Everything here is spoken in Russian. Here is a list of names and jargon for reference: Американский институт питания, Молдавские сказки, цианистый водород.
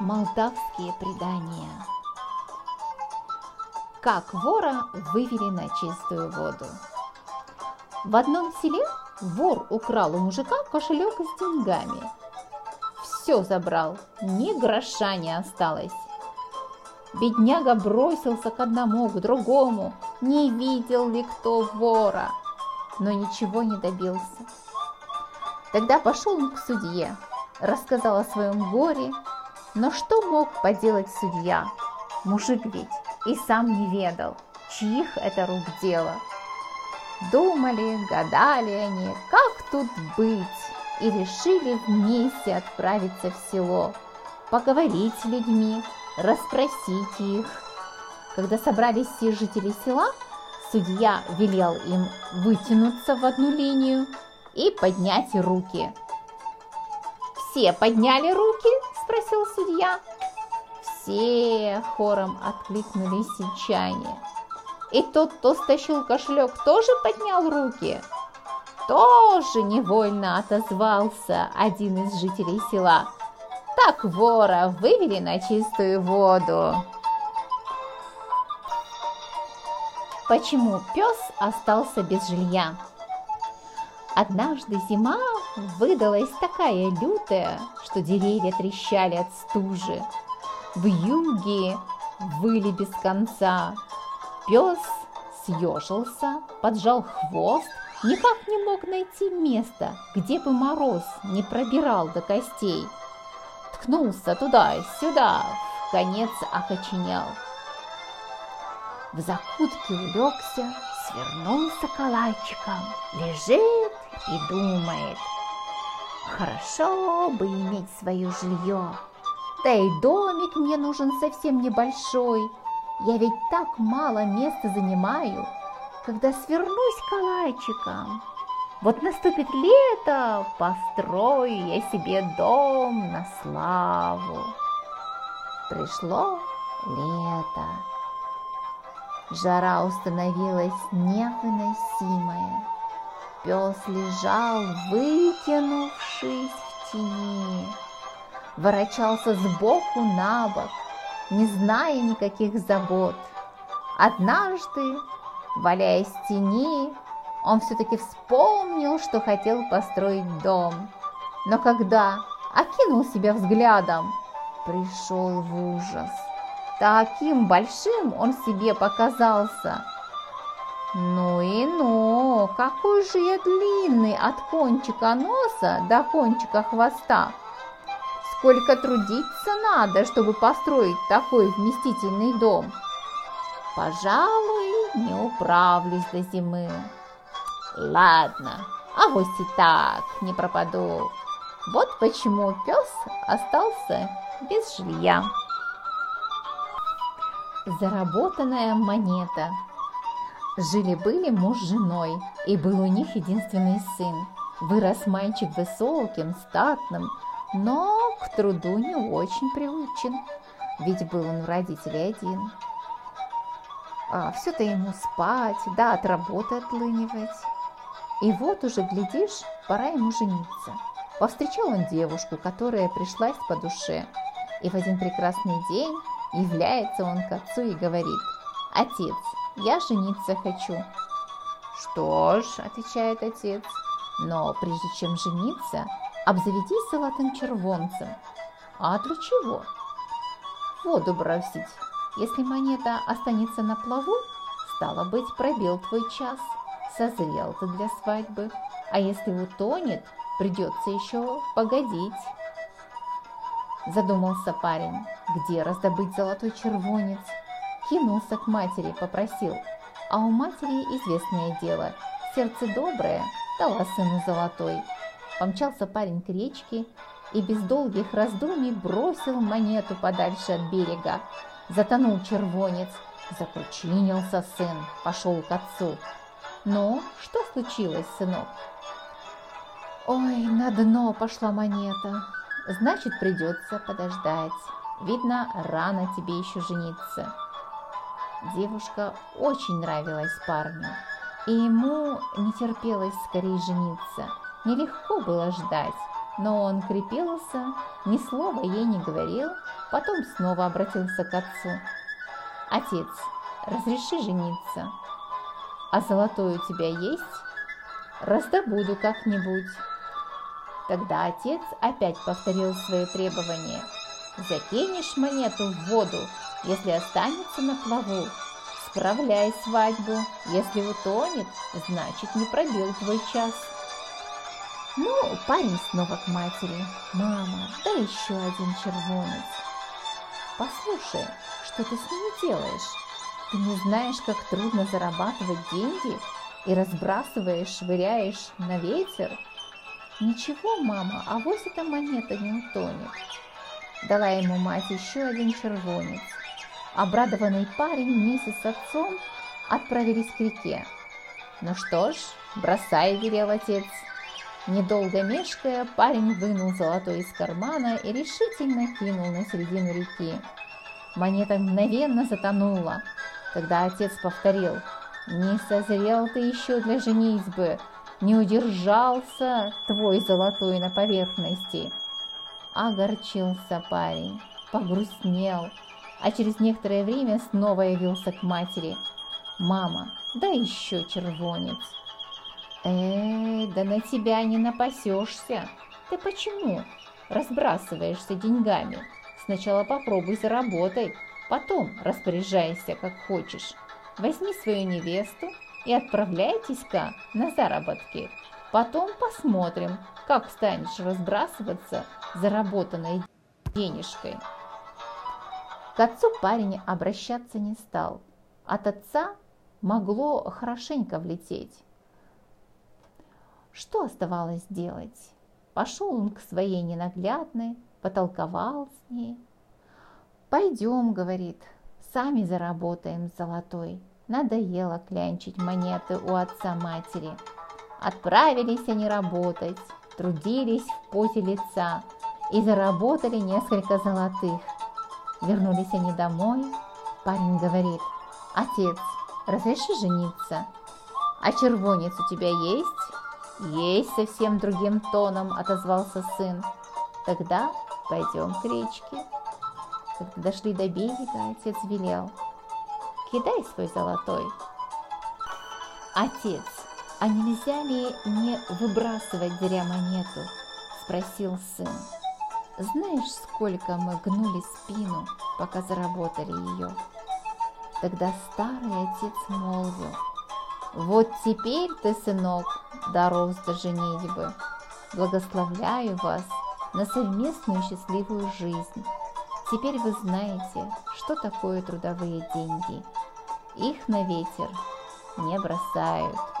Молдавские предания. Как вора вывели на чистую воду. В одном селе вор украл у мужика кошелек с деньгами. Все забрал, ни гроша не осталось. Бедняга бросился к одному, к другому, не видел ли кто вора, но ничего не добился. Тогда пошел он к судье, рассказал о своем горе, но что мог поделать судья? Мужик ведь и сам не ведал, чьих это рук дело. Думали, гадали они, как тут быть, и решили вместе отправиться в село, поговорить с людьми, расспросить их. Когда собрались все жители села, судья велел им вытянуться в одну линию и поднять руки. «Все подняли руки?» – спросил судья. Все хором откликнулись сельчане. И тот, кто стащил кошелек, тоже поднял руки. Тоже невольно отозвался один из жителей села. Так вора вывели на чистую воду. Почему пес остался без жилья? Однажды зима выдалась такая лютая, что деревья трещали от стужи. Вьюги выли без конца. Пес съежился, поджал хвост, никак не мог найти места, где бы мороз не пробирал до костей. Ткнулся туда и сюда, в конец окоченел. В закутке улегся, свернулся калачиком, лежит и думает. Хорошо бы иметь свое жилье, да и домик мне нужен совсем небольшой. Я ведь так мало места занимаю, когда свернусь калачиком. Вот наступит лето, построю я себе дом на славу. Пришло лето. Жара установилась невыносимая. Пес лежал, вытянувшись в тени. Ворочался сбоку на бок, не зная никаких забот. Однажды, валяясь в тени, он все-таки вспомнил, что хотел построить дом. Но когда окинул себя взглядом, пришел в ужас. Таким большим он себе показался. Ну и ну, какой же я длинный от кончика носа до кончика хвоста. Сколько трудиться надо, чтобы построить такой вместительный дом. Пожалуй, не управлюсь до зимы. Ладно, авось и так не пропаду. Вот почему пес остался без жилья. Заработанная монета. Жили-были муж с женой, и был у них единственный сын. Вырос мальчик высоким, статным, но к труду не очень приучен, ведь был он у родителей один. А все-то ему спать, да от работы отлынивать. И вот уже, глядишь, пора ему жениться. Повстречал он девушку, которая пришлась по душе. И в один прекрасный день является он к отцу и говорит: «Отец, я жениться хочу». «Что ж», – отвечает отец, – «но прежде чем жениться, обзаведись золотым червонцем». «А для чего?» «Воду бросить. Если монета останется на плаву, стало быть, пробил твой час, созрел ты для свадьбы, а если утонет, придется еще погодить». Задумался парень, где раздобыть золотой червонец, кинулся к матери, попросил, а у матери известное дело, сердце доброе, дала сыну золотой. Помчался парень к речке и без долгих раздумий бросил монету подальше от берега. Затонул червонец, закручинился сын, пошел к отцу. «Ну, что случилось, сынок?» «Ой, на дно пошла монета. Значит, придется подождать. Видно, рано тебе еще жениться». Девушка очень нравилась парню, и ему не терпелось скорее жениться. Нелегко было ждать, Но он крепился, ни слова ей не говорил, потом снова обратился к отцу. «Отец, разреши жениться. А золотое у тебя есть? Раздобуду как-нибудь». Тогда отец опять повторил свои требования. «Закинешь монету в воду, если останется на плаву. Справляй свадьбу, если утонет, значит, не пробил твой час». Ну, парень снова к матери. «Мама, да еще один червонец». «Послушай, что ты с ними делаешь? Ты не знаешь, как трудно зарабатывать деньги и разбрасываешь, швыряешь на ветер?» «Ничего, мама, авось эта монета не утонет». Дала ему мать еще один червонец. Обрадованный парень вместе с отцом отправились к реке. «Ну что ж, бросай», — велел отец. Недолго мешкая, парень вынул золотой из кармана и решительно кинул на середину реки. Монета мгновенно затонула. Тогда отец повторил: «Не созрел ты еще для женитьбы, не удержался твой золотой на поверхности». Огорчился парень, погрустнел, а через некоторое время снова явился к матери. «Мама, дай еще червонец». Да на тебя не напасешься. Ты почему разбрасываешься деньгами? Сначала попробуй заработай, потом распоряжайся, как хочешь. Возьми свою невесту и отправляйтесь-ка на заработки. Потом посмотрим, как станешь разбрасываться заработанной денежкой». К отцу парень обращаться не стал. От отца могло хорошенько влететь. Что оставалось делать? Пошел он к своей ненаглядной, потолковал с ней. «Пойдем, — говорит, — сами заработаем золотой. Надоело клянчить монеты у отца матери». Отправились они работать, трудились в поте лица и заработали несколько золотых. Вернулись они домой. Парень говорит: «Отец, разреши жениться? А червонец у тебя есть?» «Есть», — совсем другим тоном отозвался сын. «Тогда пойдем к речке». Когда дошли до берега, отец велел: «Кидай свой золотой». «Отец, а нельзя ли не выбрасывать зря монету?» — спросил сын. «Знаешь, сколько мы гнули спину, пока заработали ее?» Тогда старый отец молвил: «Вот теперь ты, сынок, дорос до женитьбы. Благословляю вас на совместную счастливую жизнь. Теперь вы знаете, что такое трудовые деньги. Их на ветер не бросают».